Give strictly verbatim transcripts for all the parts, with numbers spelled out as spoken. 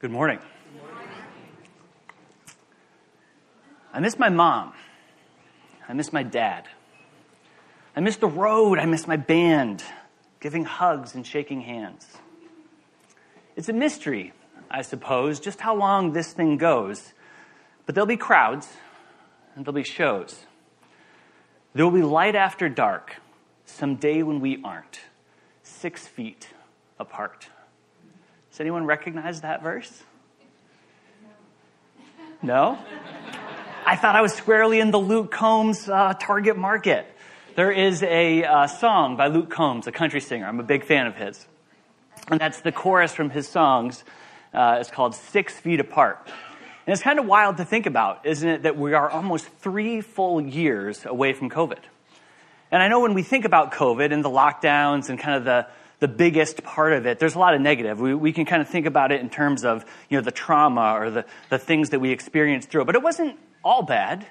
Good morning. Good morning. I miss my mom. I miss my dad. I miss the road. I miss my band, giving hugs and shaking hands. It's a mystery, I suppose, just how long this thing goes. But there'll be crowds, and there'll be shows. There will be light after dark, some day when we aren't, six feet apart. Does anyone recognize that verse? No? I thought I was squarely in the Luke Combs uh, target market. There is a uh, song by Luke Combs, a country singer. I'm a big fan of his. And that's the chorus from his songs. Uh, it's called Six Feet Apart. And it's kind of wild to think about, isn't it, that we are almost three full years away from COVID. And I know when we think about COVID and the lockdowns and kind of the the biggest part of it, there's a lot of negative. We we can kind of think about it in terms of, you know, the trauma or the, the things that we experienced through it. But it wasn't all bad.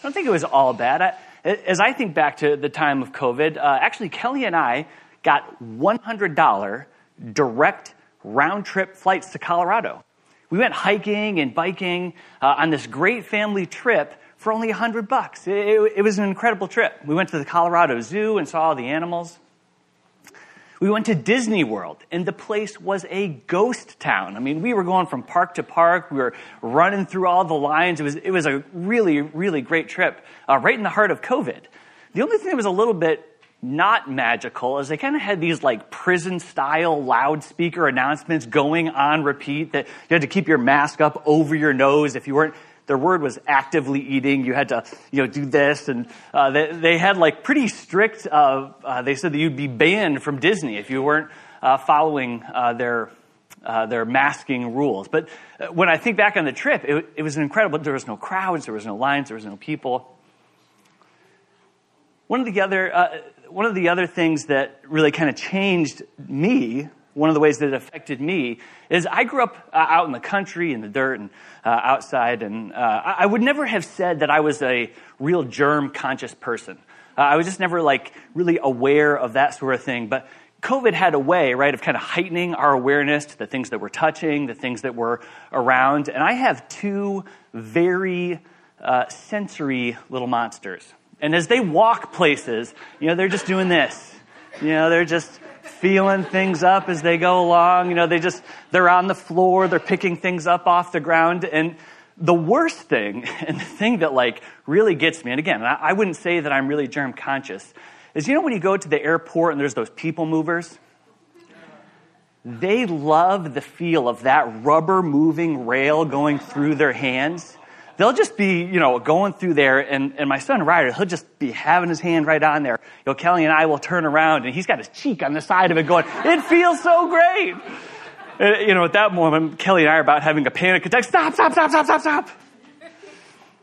I don't think it was all bad. I, as I think back to the time of COVID, uh, actually Kelly and I got one hundred dollars direct round-trip flights to Colorado. We went hiking and biking uh, on this great family trip for only one hundred bucks. It, it, it was an incredible trip. We went to the Colorado Zoo and saw all the animals. We went to Disney World, and the place was a ghost town. I mean, we were going from park to park. We were running through all the lines. It was it was a really, really great trip, uh, right in the heart of COVID. The only thing that was a little bit not magical is they kind of had these, like, prison-style loudspeaker announcements going on repeat that you had to keep your mask up over your nose if you weren't. Their word was actively eating. You had to, you know, do this. And uh, they, they had, like, pretty strict, uh, uh, they said that you'd be banned from Disney if you weren't uh, following uh, their uh, their masking rules. But when I think back on the trip, it, it was incredible. There was no crowds. There was no lines. There was no people. One of the other, uh, one of the other things that really kind of changed me, one of the ways that it affected me, is I grew up uh, out in the country, in the dirt, and uh, outside, and uh, I would never have said that I was a real germ-conscious person. Uh, I was just never, like, really aware of that sort of thing, but COVID had a way, right, of kind of heightening our awareness to the things that we're touching, the things that we're around, and I have two very uh, sensory little monsters, and as they walk places, you know, they're just doing this. You know, they're just feeling things up as they go along. You know, they just, they're on the floor, they're picking things up off the ground. And the worst thing, and the thing that, like, really gets me, and again, I wouldn't say that I'm really germ conscious, is, you know, when you go to the airport and there's those people movers? They love the feel of that rubber moving rail going through their hands. They'll just be, you know, going through there, and, and my son Ryder, he'll just be having his hand right on there. You know, Kelly and I will turn around, and he's got his cheek on the side of it going, it feels so great. And, you know, at that moment, Kelly and I are about having a panic attack. Stop, stop, stop, stop, stop, stop.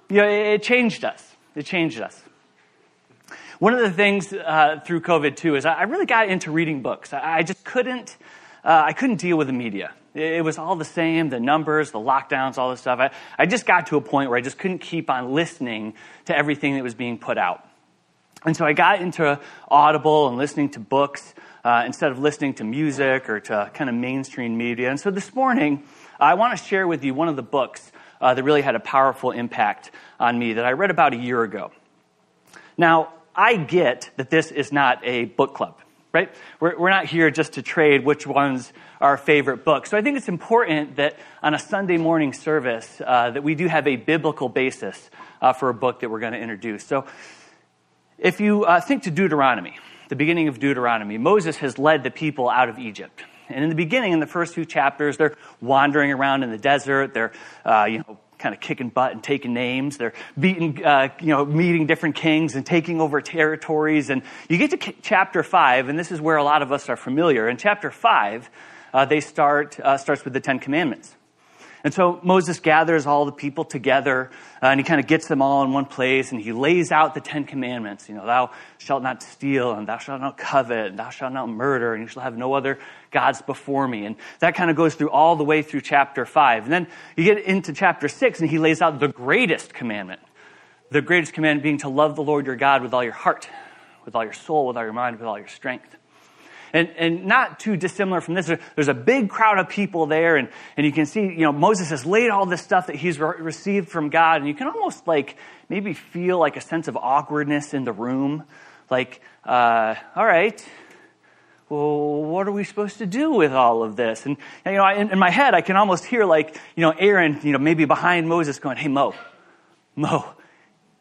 You know, it, it changed us. It changed us. One of the things uh, through COVID, too, is I really got into reading books. I, I just couldn't, uh, I couldn't deal with the media. It was all the same, the numbers, the lockdowns, all this stuff. I, I just got to a point where I just couldn't keep on listening to everything that was being put out. And so I got into Audible and listening to books uh, instead of listening to music or to kind of mainstream media. And so this morning, I want to share with you one of the books uh, that really had a powerful impact on me that I read about a year ago. Now, I get that this is not a book club. Right? We're, we're not here just to trade which one's our favorite book. So I think it's important that on a Sunday morning service uh, that we do have a biblical basis uh, for a book that we're going to introduce. So if you uh, think to Deuteronomy, the beginning of Deuteronomy, Moses has led the people out of Egypt. And in the beginning, in the first few chapters, they're wandering around in the desert. They're, uh, you know, kind of kicking butt and taking names. They're beating, uh, you know, meeting different kings and taking over territories. And you get to k- chapter five, and this is where a lot of us are familiar. In chapter five, uh, they start uh, starts with the Ten Commandments. And so Moses gathers all the people together, uh, and he kind of gets them all in one place, and he lays out the Ten Commandments. You know, thou shalt not steal, and thou shalt not covet, and thou shalt not murder, and you shall have no other gods before me. And that kind of goes through all the way through chapter five. And then you get into chapter six, and he lays out the greatest commandment. The greatest commandment being to love the Lord your God with all your heart, with all your soul, with all your mind, with all your strength. and, and not too dissimilar from this. There's a big crowd of people there, and, and you can see, you know, Moses has laid all this stuff that he's re- received from God, and you can almost, like, maybe feel like a sense of awkwardness in the room. Like, uh, all right, well, what are we supposed to do with all of this? And, and you know, I, in, in my head, I can almost hear, like, you know, Aaron, you know, maybe behind Moses going, hey, Mo, Mo,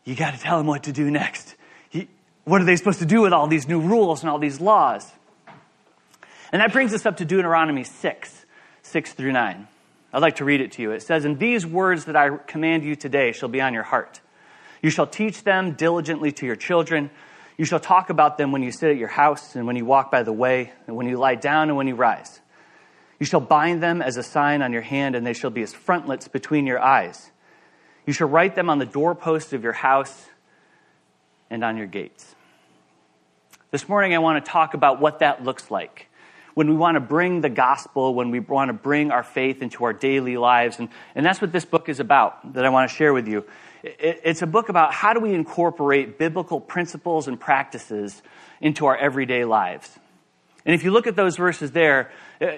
you got to tell him what to do next. He, what are they supposed to do with all these new rules and all these laws? And that brings us up to Deuteronomy six, six through nine. I'd like to read it to you. It says, and these words that I command you today shall be on your heart. You shall teach them diligently to your children. You shall talk about them when you sit at your house and when you walk by the way and when you lie down and when you rise. You shall bind them as a sign on your hand, and they shall be as frontlets between your eyes. You shall write them on the doorposts of your house and on your gates. This morning I want to talk about what that looks like when we want to bring the gospel, when we want to bring our faith into our daily lives. And, and that's what this book is about, that I want to share with you. It, it's a book about how do we incorporate biblical principles and practices into our everyday lives. And if you look at those verses there,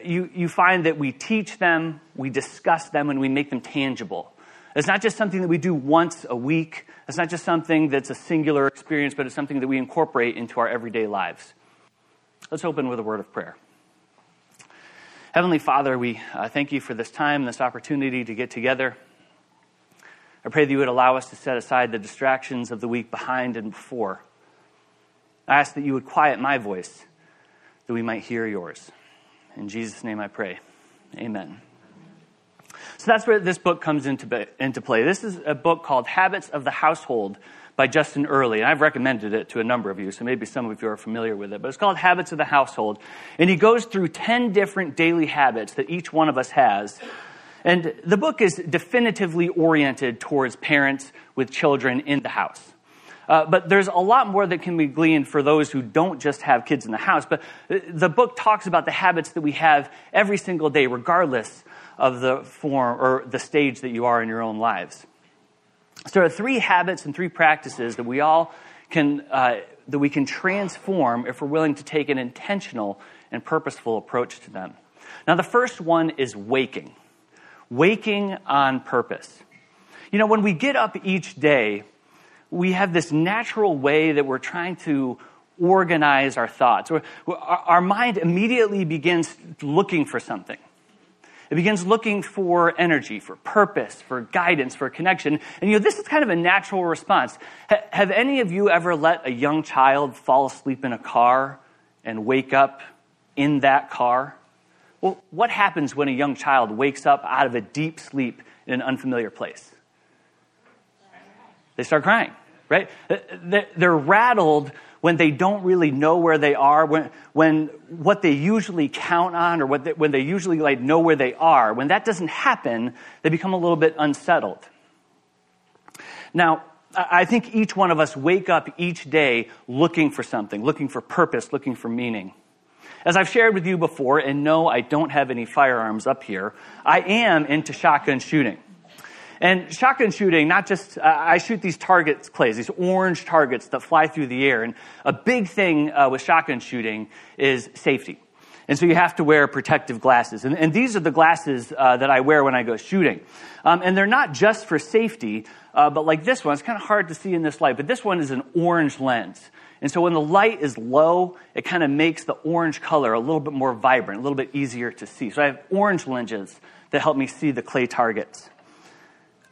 you, you find that we teach them, we discuss them, and we make them tangible. It's not just something that we do once a week. It's not just something that's a singular experience, but it's something that we incorporate into our everyday lives. Let's open with a word of prayer. Heavenly Father, we uh, thank you for this time, this opportunity to get together. I pray that you would allow us to set aside the distractions of the week behind and before. I ask that you would quiet my voice, that we might hear yours. In Jesus' name I pray. Amen. So that's where this book comes into, into play. This is a book called Habits of the Household by Justin Early, and I've recommended it to a number of you, so maybe some of you are familiar with it, but it's called Habits of the Household, and he goes through ten different daily habits that each one of us has, and the book is definitively oriented towards parents with children in the house. Uh, but there's a lot more that can be gleaned for those who don't just have kids in the house, but the book talks about the habits that we have every single day, regardless of the form or the stage that you are in your own lives. So there are three habits and three practices that we all can, uh, that we can transform if we're willing to take an intentional and purposeful approach to them. Now, the first one is waking. Waking on purpose. You know, when we get up each day, we have this natural way that we're trying to organize our thoughts. We're, our mind immediately begins looking for something. It begins looking for energy, for purpose, for guidance, for connection. And, you know, this is kind of a natural response. H- have any of you ever let a young child fall asleep in a car and wake up in that car? Well, what happens when a young child wakes up out of a deep sleep in an unfamiliar place? They start crying, right? They're rattled when they don't really know where they are, when when what they usually count on, or what they, when they usually like know where they are, when that doesn't happen, they become a little bit unsettled. Now, I think each one of us wake up each day looking for something, looking for purpose, looking for meaning. As I've shared with you before, and no, I don't have any firearms up here, I am into shotgun shooting. And shotgun shooting, not just, uh, I shoot these targets, clays, these orange targets that fly through the air. And a big thing uh, with shotgun shooting is safety. And so you have to wear protective glasses. And, and these are the glasses uh, that I wear when I go shooting. Um, and they're not just for safety, uh, but like this one, it's kind of hard to see in this light, but this one is an orange lens. And so when the light is low, it kind of makes the orange color a little bit more vibrant, a little bit easier to see. So I have orange lenses that help me see the clay targets.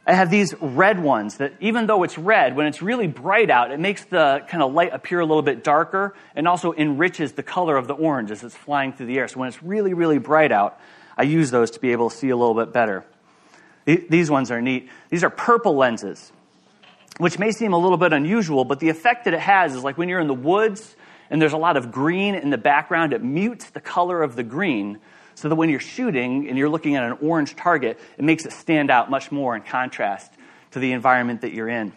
I have these red ones that, even though it's red, when it's really bright out, it makes the kind of light appear a little bit darker and also enriches the color of the orange as it's flying through the air. So when it's really, really bright out, I use those to be able to see a little bit better. These ones are neat. These are purple lenses, which may seem a little bit unusual, but the effect that it has is like when you're in the woods and there's a lot of green in the background, it mutes the color of the green, so that when you're shooting and you're looking at an orange target, it makes it stand out much more in contrast to the environment that you're in.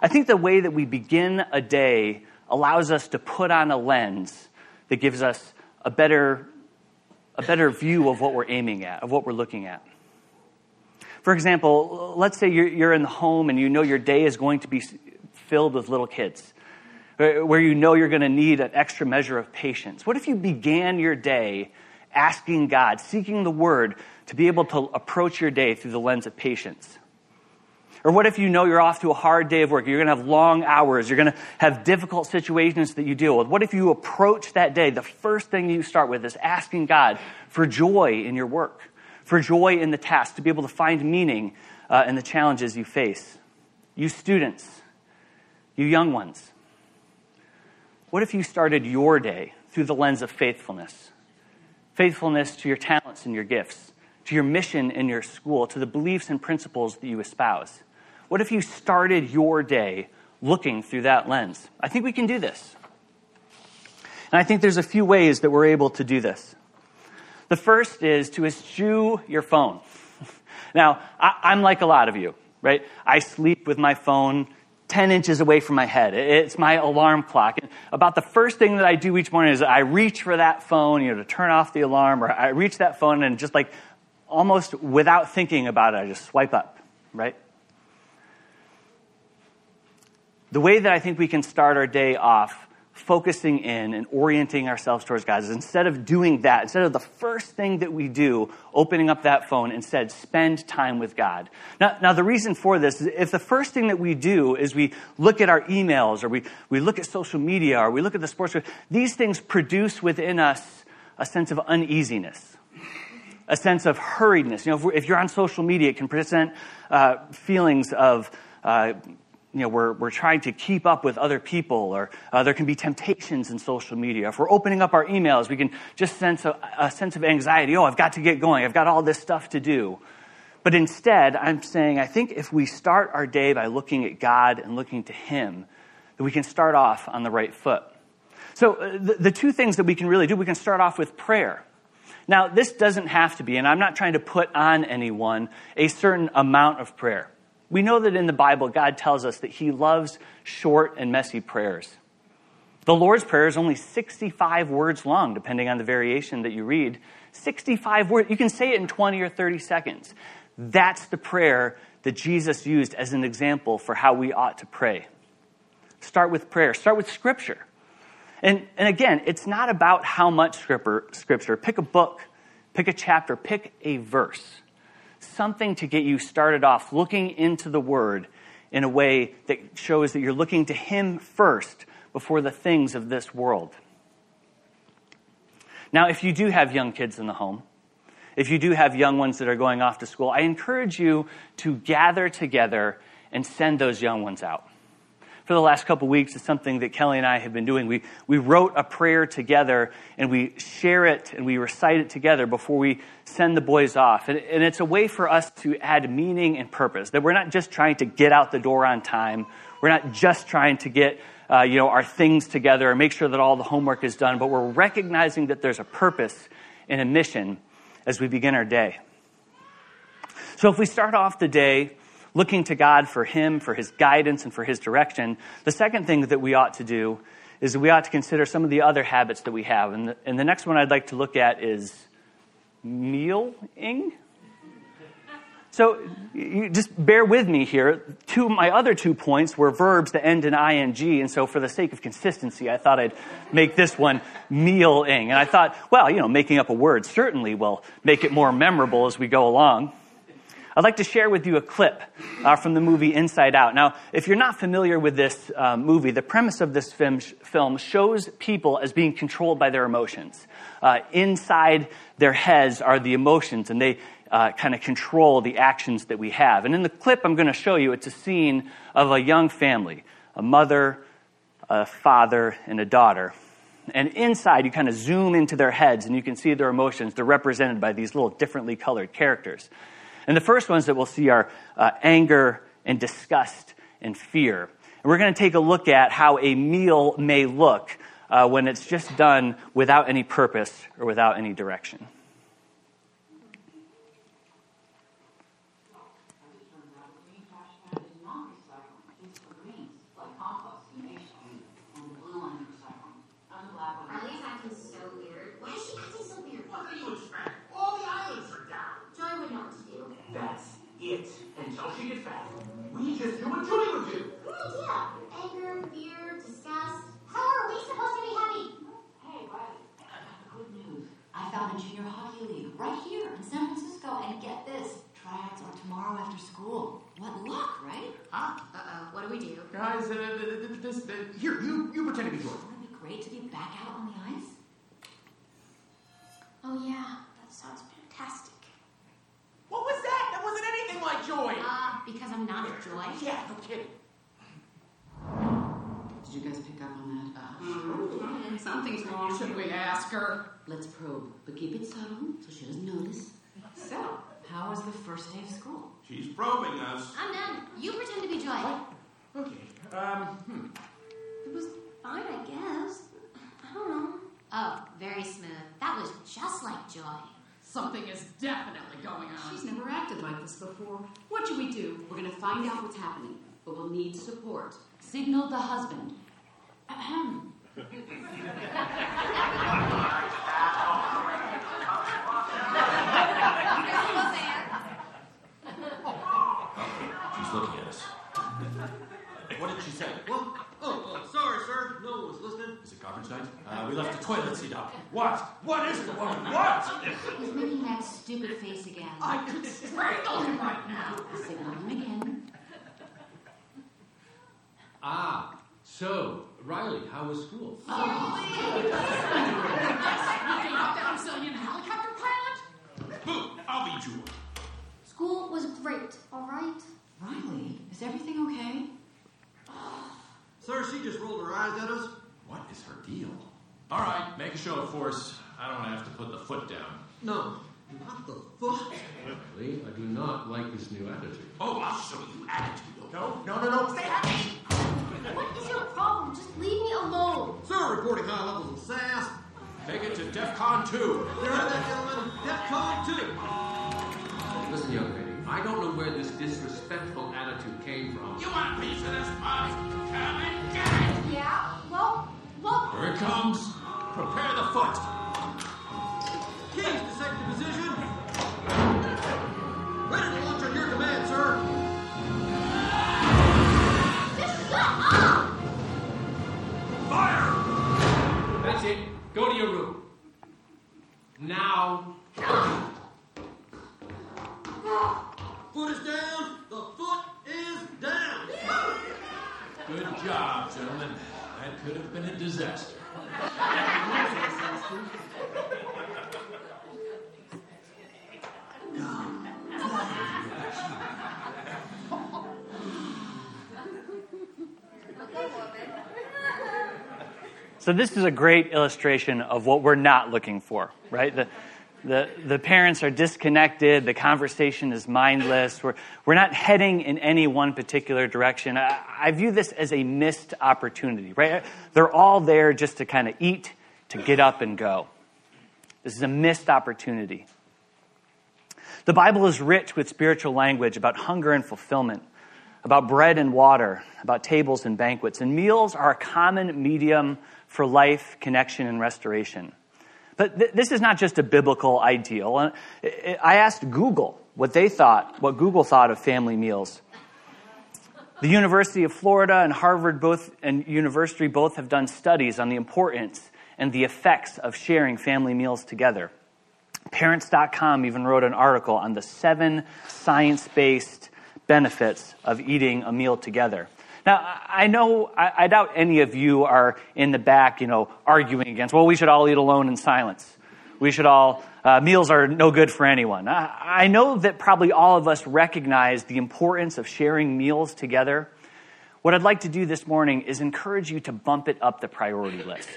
I think the way that we begin a day allows us to put on a lens that gives us a better, a better view of what we're aiming at, of what we're looking at. For example, let's say you're, you're in the home and you know your day is going to be filled with little kids. where you know you're going to need an extra measure of patience? What if you began your day asking God, seeking the Word to be able to approach your day through the lens of patience? Or what if you know you're off to a hard day of work, you're going to have long hours, you're going to have difficult situations that you deal with? What if you approach that day, the first thing you start with is asking God for joy in your work, for joy in the task, to be able to find meaning uh, in the challenges you face? You students, you young ones, what if you started your day through the lens of faithfulness? Faithfulness to your talents and your gifts, to your mission in your school, to the beliefs and principles that you espouse. What if you started your day looking through that lens? I think we can do this. And I think there's a few ways that we're able to do this. The first is to eschew your phone. Now, I, I'm like a lot of you, right? I sleep with my phone ten inches away from my head. It's my alarm clock. And about the first thing that I do each morning is I reach for that phone, you know, to turn off the alarm, or I reach that phone and just like almost without thinking about it, I just swipe up, right? The way that I think we can start our day off focusing in and orienting ourselves towards God is instead of doing that, instead of the first thing that we do, opening up that phone, instead spend time with God. Now, now the reason for this is if the first thing that we do is we look at our emails or we, we look at social media or we look at the sports, these things produce within us a sense of uneasiness, a sense of hurriedness. You know, if, we're, if you're on social media, it can present uh, feelings of uh You know, we're we're trying to keep up with other people, or uh, there can be temptations in social media. If we're opening up our emails, we can just sense a, a sense of anxiety. Oh, I've got to get going. I've got all this stuff to do. But instead, I'm saying, I think if we start our day by looking at God and looking to Him, that we can start off on the right foot. So uh, the, the two things that we can really do, we can start off with prayer. Now, this doesn't have to be, and I'm not trying to put on anyone a certain amount of prayer. We know that in the Bible, God tells us that He loves short and messy prayers. The Lord's Prayer is only sixty-five words long, depending on the variation that you read. sixty-five words. You can say it in twenty or thirty seconds. That's the prayer that Jesus used as an example for how we ought to pray. Start with prayer. Start with Scripture. And, and again, it's not about how much Scripture. Pick a book. Pick a chapter. Pick a verse. Something to get you started off looking into the Word in a way that shows that you're looking to Him first before the things of this world. Now, if you do have young kids in the home, if you do have young ones that are going off to school, I encourage you to gather together and send those young ones out. For the last couple weeks, it's something that Kelly and I have been doing. We we wrote a prayer together, and we share it, and we recite it together before we send the boys off. And, and it's a way for us to add meaning and purpose, that we're not just trying to get out the door on time. We're not just trying to get uh, you know our things together and make sure that all the homework is done, but we're recognizing that there's a purpose and a mission as we begin our day. So if we start off the day looking to God for Him, for His guidance, and for His direction, the second thing that we ought to do is we ought to consider some of the other habits that we have. And the, and the next one I'd like to look at is mealing. So you just bear with me here. Two, my other two points were verbs that end in ing, and so for the sake of consistency, I thought I'd make this one mealing. And I thought, well, you know, making up a word certainly will make it more memorable as we go along. I'd like to share with you a clip uh, from the movie Inside Out. Now, if you're not familiar with this uh, movie, the premise of this film, sh- film shows people as being controlled by their emotions. Uh, inside their heads are the emotions, and they uh, kind of control the actions that we have. And in the clip I'm going to show you, it's a scene of a young family, a mother, a father, and a daughter. And inside, you kind of zoom into their heads, and you can see their emotions. They're represented by these little differently colored characters. And the first ones that we'll see are uh, anger and disgust and fear. And we're going to take a look at how a meal may look uh, when it's just done without any purpose or without any direction. Just do what Joy would do. Good idea. Anger, fear, disgust. after school. What luck, right? Huh? Uh-oh, what do we do? Guys, uh, this, uh, here, you, you pretend to be George. Wouldn't it be great to be back out on the ice? Oh, yeah, that sounds fantastic. What was that? That wasn't anything like Joy. Ah, uh, because I'm not a Joy? Yeah, no kidding. Did you guys pick up on that? Uh, mm-hmm. Something's wrong. Should we ask her? Let's probe, but keep it subtle so she doesn't notice. So, how was the first day of school? She's probing us. I'm done. You pretend to be Joy. What? Okay. Um. Hmm. It was fine, I guess. I don't know. Oh, very smooth. That was just like Joy. Something is definitely going on. She's never acted like this before. What should we do? We're going to find out what's happening, but we'll need support. Signal the husband. Ahem. She's looking at us. What did she say? Well, oh, oh, sorry, sir. No one was listening. Is it garbage night? Uh, we left the toilet seat up. What? What is the woman? What? He's making that stupid face again. I could strangle him right now. Signal him again. Ah. So, Riley, how was school? Oh. That Brazilian helicopter pilot? Boo! I'll be George. School was great, all right? Riley, is everything okay? Sir, she just rolled her eyes at us. What is her deal? All right, make a show of force. I don't have to put the foot down. No, not the foot. Riley, I do not like this new attitude. Oh, I'll show you attitude. No, no, no, no. Stay happy. What is your problem? Just leave me alone. Sir, reporting high levels of sass. Take it to DEFCON two. You heard that, gentlemen? DEFCON two. Listen, young lady, I don't know where this disrespectful attitude came from. You want a piece of this, Mom? Come and get it! Yeah, well, well... Here it comes. Prepare the foot. Keys to second position. Ready to launch on your command, sir. Fire! That's it. Go to your room. Now. Foot is down. The foot is down. Good job, gentlemen. That could have been a disaster. So this is a great illustration of what we're not looking for, right? The, the, the parents are disconnected. The conversation is mindless. We're, we're not heading in any one particular direction. I, I view this as a missed opportunity, right? They're all there just to kind of eat, to get up and go. This is a missed opportunity. The Bible is rich with spiritual language about hunger and fulfillment, about bread and water, about tables and banquets. And meals are a common medium for life, connection, and restoration. But th- this is not just a biblical ideal. I asked Google what they thought, what Google thought of family meals. The University of Florida and Harvard both and University both have done studies on the importance and the effects of sharing family meals together. Parents dot com even wrote an article on the seven science-based benefits of eating a meal together. Now, I know, I, I doubt any of you are in the back, you know, arguing against, well, we should all eat alone in silence. We should all, uh, meals are no good for anyone. I, I know that probably all of us recognize the importance of sharing meals together. What I'd like to do this morning is encourage you to bump it up the priority list.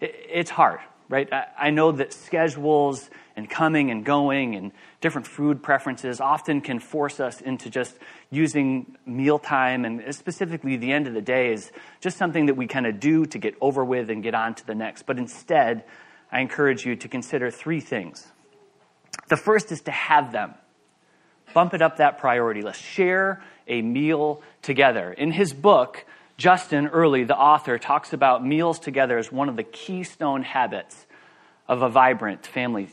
It, it's hard, right? I, I know that schedules and coming and going and different food preferences often can force us into just using mealtime, and specifically the end of the day is just something that we kind of do to get over with and get on to the next. But instead, I encourage you to consider three things. The first is to have them. Bump it up that priority list. Share a meal together. In his book, Justin Early, the author, talks about meals together as one of the keystone habits of a vibrant family.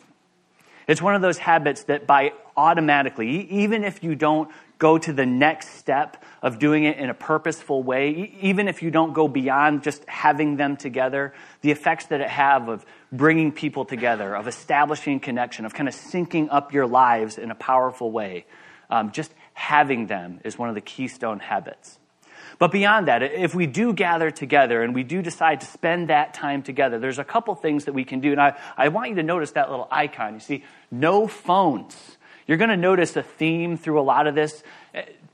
It's one of those habits that by automatically, even if you don't go to the next step of doing it in a purposeful way, even if you don't go beyond just having them together, the effects that it have of bringing people together, of establishing connection, of kind of syncing up your lives in a powerful way, um, just having them is one of the keystone habits. But beyond that, if we do gather together and we do decide to spend that time together, there's a couple things that we can do. And I, I want you to notice that little icon. You see, no phones. You're going to notice a theme through a lot of this.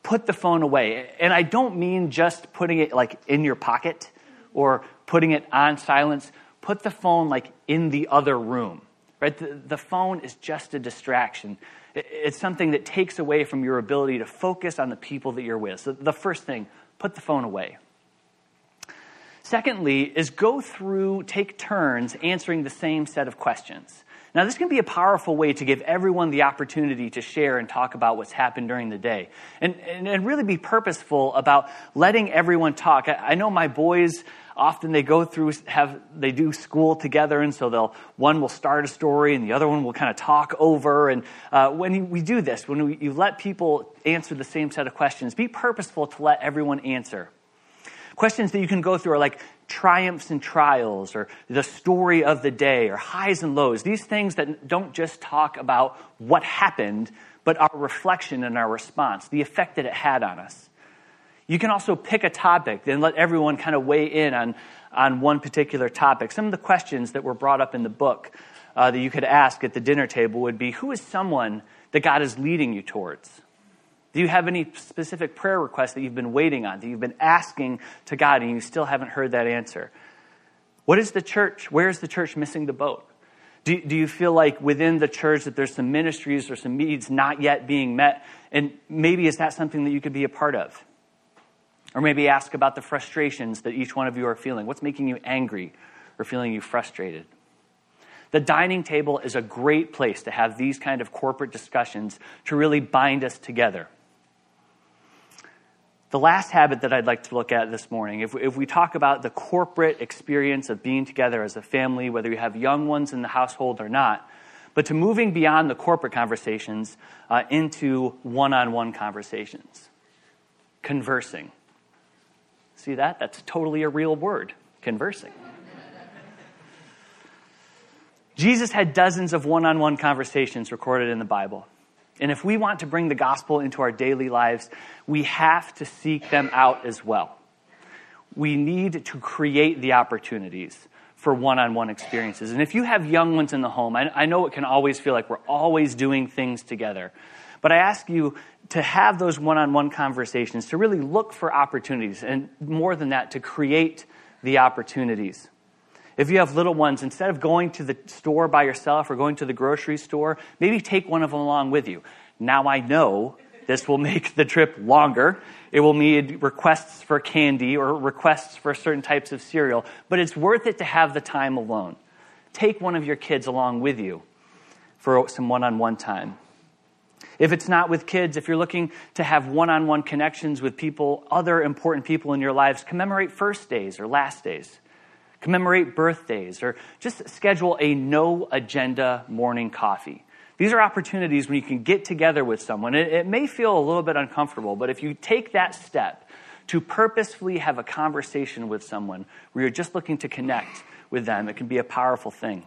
Put the phone away. And I don't mean just putting it like in your pocket or putting it on silence. Put the phone like in the other room, right? The, the phone is just a distraction. It, it's something that takes away from your ability to focus on the people that you're with. So the first thing, put the phone away. Secondly is go through, take turns answering the same set of questions. Now, this can be a powerful way to give everyone the opportunity to share and talk about what's happened during the day and, and, and really be purposeful about letting everyone talk. I, I know my boys, often they go through, have they do school together, and so they'll one will start a story and the other one will kind of talk over. And uh, when we do this, when we, you let people answer the same set of questions, be purposeful to let everyone answer. Questions that you can go through are like triumphs and trials or the story of the day or highs and lows. These things that don't just talk about what happened, but our reflection and our response, the effect that it had on us. You can also pick a topic and let everyone kind of weigh in on, on one particular topic. Some of the questions that were brought up in the book uh, that you could ask at the dinner table would be, who is someone that God is leading you towards? Do you have any specific prayer requests that you've been waiting on, that you've been asking to God and you still haven't heard that answer? What is the church? Where is the church missing the boat? Do, do you feel like within the church that there's some ministries or some needs not yet being met? And maybe is that something that you could be a part of? Or maybe ask about the frustrations that each one of you are feeling. What's making you angry or feeling you frustrated? The dining table is a great place to have these kind of corporate discussions to really bind us together. The last habit that I'd like to look at this morning, if we, if we talk about the corporate experience of being together as a family, whether you have young ones in the household or not, but to moving beyond the corporate conversations uh, into one-on-one conversations. Conversing. See that? That's totally a real word, conversing. Jesus had dozens of one-on-one conversations recorded in the Bible. And if we want to bring the gospel into our daily lives, we have to seek them out as well. We need to create the opportunities for one-on-one experiences. And if you have young ones in the home, I, I know it can always feel like we're always doing things together. But I ask you to have those one-on-one conversations, to really look for opportunities, and more than that, to create the opportunities. If you have little ones, instead of going to the store by yourself or going to the grocery store, maybe take one of them along with you. Now I know this will make the trip longer. It will need requests for candy or requests for certain types of cereal, but it's worth it to have the time alone. Take one of your kids along with you for some one-on-one time. If it's not with kids, if you're looking to have one-on-one connections with people, other important people in your lives, commemorate first days or last days. Commemorate birthdays, or just schedule a no-agenda morning coffee. These are opportunities when you can get together with someone. It, it may feel a little bit uncomfortable, but if you take that step to purposefully have a conversation with someone where you're just looking to connect with them, it can be a powerful thing.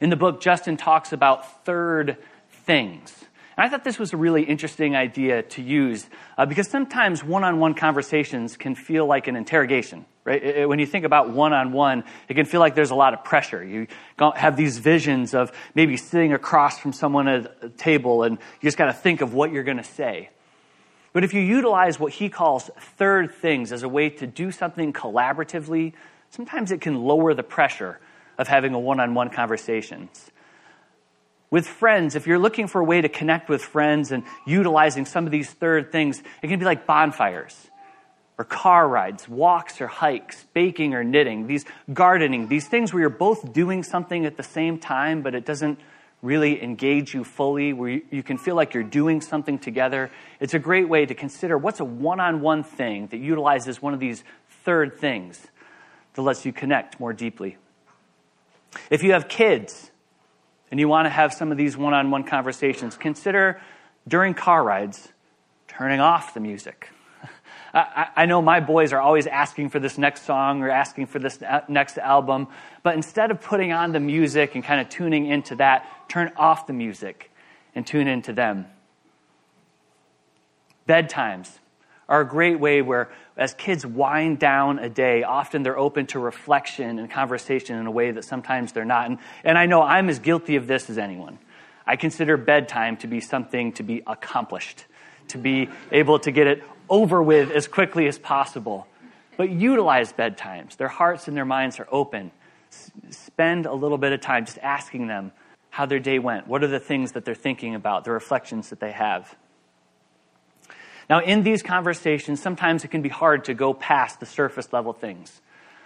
In the book, Justin talks about third things. And I thought this was a really interesting idea to use uh, because sometimes one-on-one conversations can feel like an interrogation, right? It, it, when you think about one-on-one, it can feel like there's a lot of pressure. You have these visions of maybe sitting across from someone at a table and you just got to think of what you're going to say. But if you utilize what he calls third things as a way to do something collaboratively, sometimes it can lower the pressure of having a one-on-one conversation. With friends, if you're looking for a way to connect with friends and utilizing some of these third things, it can be like bonfires or car rides, walks or hikes, baking or knitting, these gardening, these things where you're both doing something at the same time, but it doesn't really engage you fully, where you can feel like you're doing something together. It's a great way to consider what's a one-on-one thing that utilizes one of these third things that lets you connect more deeply. If you have kids, and you want to have some of these one-on-one conversations, consider during car rides turning off the music. I, I know my boys are always asking for this next song or asking for this next album, but instead of putting on the music and kind of tuning into that, turn off the music and tune into them. Bedtimes are a great way where, as kids wind down a day, often they're open to reflection and conversation in a way that sometimes they're not. And, and I know I'm as guilty of this as anyone. I consider bedtime to be something to be accomplished, to be able to get it over with as quickly as possible. But utilize bedtimes. Their hearts and their minds are open. S- spend a little bit of time just asking them how their day went. What are the things that they're thinking about, the reflections that they have? Now, in these conversations, sometimes it can be hard to go past the surface level things.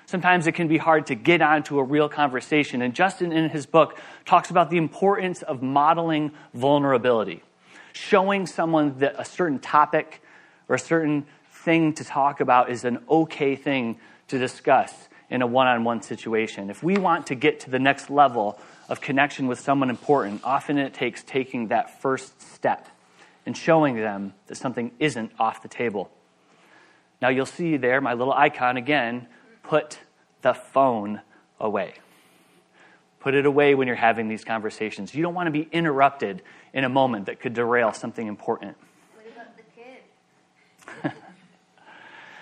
Sometimes it can be hard to get onto a real conversation. And Justin, in his book, talks about the importance of modeling vulnerability, showing someone that a certain topic or a certain thing to talk about is an okay thing to discuss in a one-on-one situation. If we want to get to the next level of connection with someone important, often it takes taking that first step and showing them that something isn't off the table. Now you'll see there, my little icon again, put the phone away. Put it away when you're having these conversations. You don't want to be interrupted in a moment that could derail something important. What about the kid?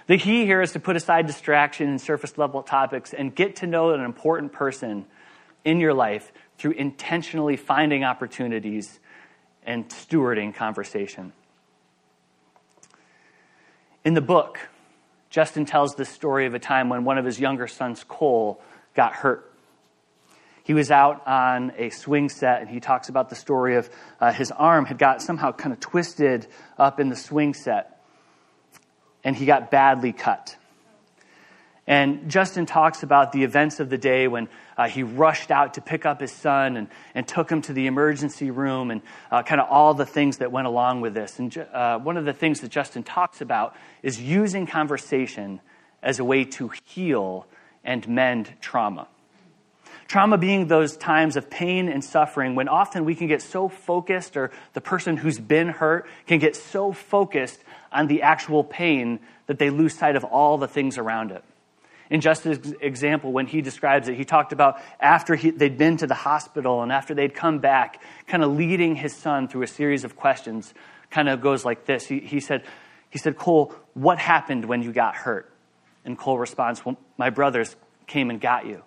The key here is to put aside distraction and surface-level topics and get to know an important person in your life through intentionally finding opportunities and stewarding conversation. In the book, Justin tells the story of a time when one of his younger sons, Cole, got hurt. He was out on a swing set, and he talks about the story of uh, his arm had got somehow kind of twisted up in the swing set, and he got badly cut. And Justin talks about the events of the day when uh, he rushed out to pick up his son and, and took him to the emergency room and uh, kind of all the things that went along with this. And uh, one of the things that Justin talks about is using conversation as a way to heal and mend trauma. Trauma being those times of pain and suffering when often we can get so focused, or the person who's been hurt can get so focused on the actual pain that they lose sight of all the things around it. In Justin's example, when he describes it, he talked about after he, they'd been to the hospital and after they'd come back, kind of leading his son through a series of questions, kind of goes like this. He, he said, he said, Cole, what happened when you got hurt? And Cole responds, well, my brothers came and got you.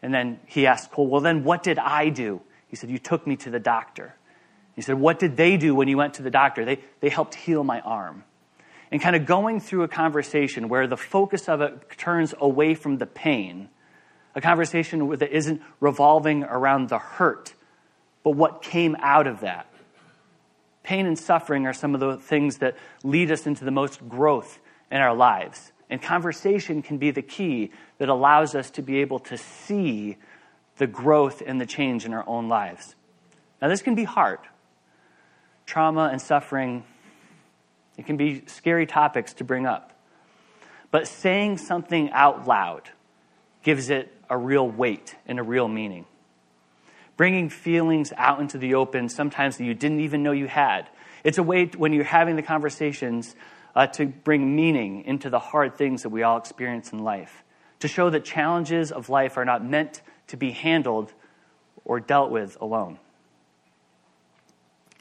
And then he asked Cole, well, then what did I do? He said, you took me to the doctor. He said, what did they do when you went to the doctor? They, they helped heal my arm. And kind of going through a conversation where the focus of it turns away from the pain, a conversation that isn't revolving around the hurt, but what came out of that. Pain and suffering are some of the things that lead us into the most growth in our lives. And conversation can be the key that allows us to be able to see the growth and the change in our own lives. Now, this can be hard. Trauma and suffering, it can be scary topics to bring up. But saying something out loud gives it a real weight and a real meaning. Bringing feelings out into the open, sometimes that you didn't even know you had. It's a way, when you're having the conversations, uh, to bring meaning into the hard things that we all experience in life. To show that challenges of life are not meant to be handled or dealt with alone.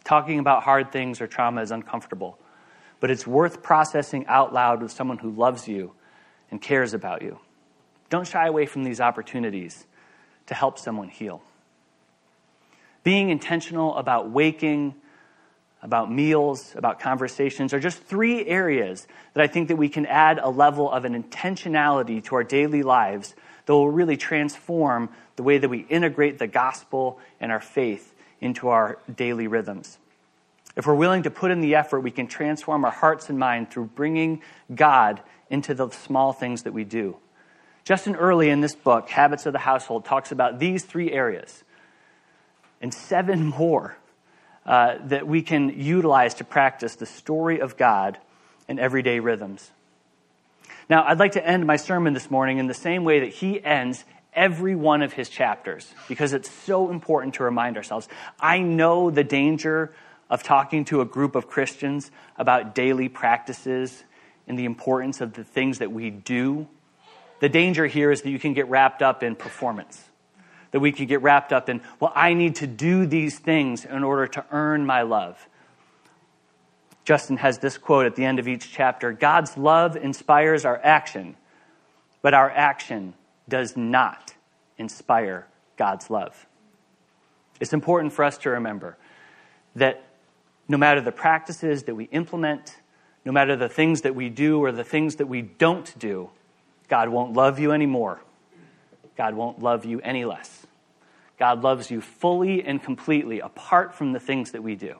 Talking about hard things or trauma is uncomfortable, but it's worth processing out loud with someone who loves you and cares about you. Don't shy away from these opportunities to help someone heal. Being intentional about waking, about meals, about conversations are just three areas that I think that we can add a level of an intentionality to our daily lives that will really transform the way that we integrate the gospel and our faith into our daily rhythms. If we're willing to put in the effort, we can transform our hearts and mind through bringing God into the small things that we do. Justin Early, in this book, Habits of the Household, talks about these three areas and seven more uh, that we can utilize to practice the story of God in everyday rhythms. Now, I'd like to end my sermon this morning in the same way that he ends every one of his chapters, because it's so important to remind ourselves. I know the danger of talking to a group of Christians about daily practices and the importance of the things that we do. The danger here is that you can get wrapped up in performance, that we can get wrapped up in, well, I need to do these things in order to earn my love. Justin has this quote at the end of each chapter: God's love inspires our action, but our action does not inspire God's love. It's important for us to remember that no matter the practices that we implement, no matter the things that we do or the things that we don't do, God won't love you anymore. God won't love you any less. God loves you fully and completely, apart from the things that we do.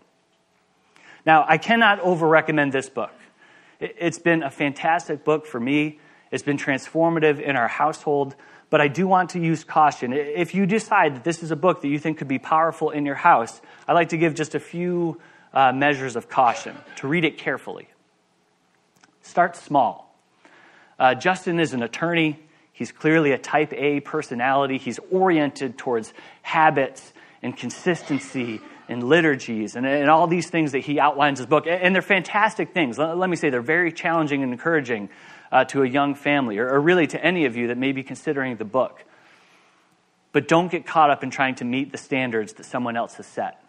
Now, I cannot over-recommend this book. It's been a fantastic book for me. It's been transformative in our household, but I do want to use caution. If you decide that this is a book that you think could be powerful in your house, I'd like to give just a few uh, measures of caution to read it carefully. Start small. Uh, Justin is an attorney. He's clearly a type A personality. He's oriented towards habits and consistency and liturgies, and, and all these things that he outlines in his book. And they're fantastic things. Let, let me say they're very challenging and encouraging uh, to a young family, or, or really to any of you that may be considering the book. But don't get caught up in trying to meet the standards that someone else has set.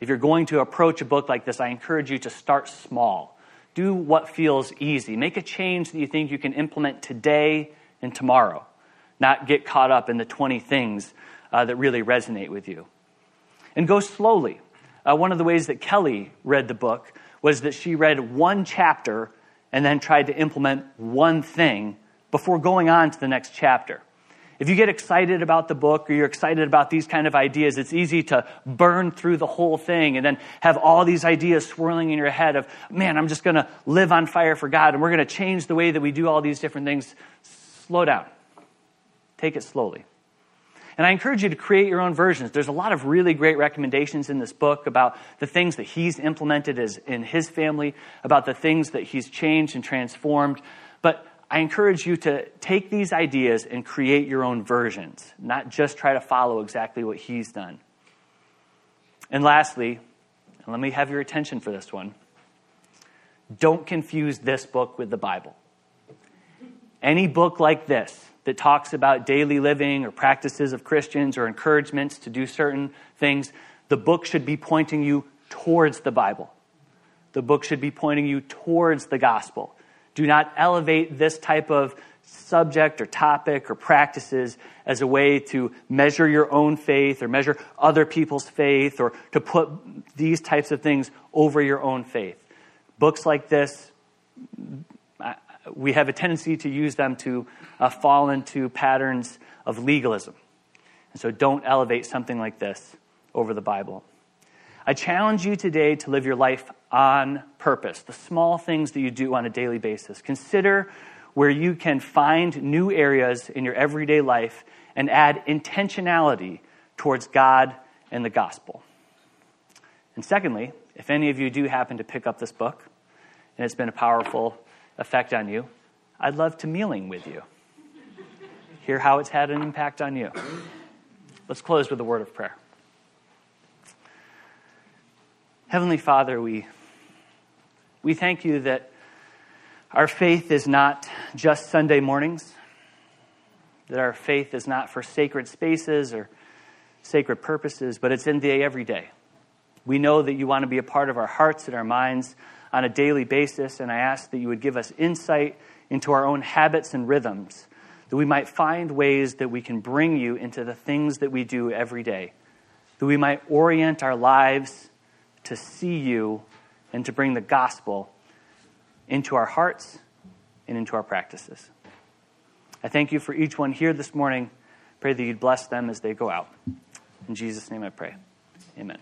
If you're going to approach a book like this, I encourage you to start small. Do what feels easy. Make a change that you think you can implement today and tomorrow, not get caught up in the twenty things uh, that really resonate with you. And go slowly. Uh, one of the ways that Kelly read the book was that she read one chapter and then tried to implement one thing before going on to the next chapter. If you get excited about the book or you're excited about these kind of ideas, it's easy to burn through the whole thing and then have all these ideas swirling in your head of, man, I'm just going to live on fire for God and we're going to change the way that we do all these different things. Slow down. Take it slowly. And I encourage you to create your own versions. There's a lot of really great recommendations in this book about the things that he's implemented as in his family, about the things that he's changed and transformed. But I encourage you to take these ideas and create your own versions, not just try to follow exactly what he's done. And lastly, and let me have your attention for this one, don't confuse this book with the Bible. Any book like this that talks about daily living or practices of Christians or encouragements to do certain things, the book should be pointing you towards the Bible. The book should be pointing you towards the gospel. Do not elevate this type of subject or topic or practices as a way to measure your own faith or measure other people's faith or to put these types of things over your own faith. Books like this, we have a tendency to use them to uh, fall into patterns of legalism. And so don't elevate something like this over the Bible. I challenge you today to live your life on purpose, the small things that you do on a daily basis. Consider where you can find new areas in your everyday life and add intentionality towards God and the gospel. And secondly, if any of you do happen to pick up this book, and it's been a powerful effect on you, I'd love to mealing with you. Hear how it's had an impact on you. Let's close with a word of prayer. Heavenly Father, we, we thank you that our faith is not just Sunday mornings, that our faith is not for sacred spaces or sacred purposes, but it's in the everyday. We know that you want to be a part of our hearts and our minds on a daily basis, and I ask that you would give us insight into our own habits and rhythms, that we might find ways that we can bring you into the things that we do every day, that we might orient our lives to see you and to bring the gospel into our hearts and into our practices. I thank you for each one here this morning. Pray that you'd bless them as they go out. In Jesus' name I pray. Amen.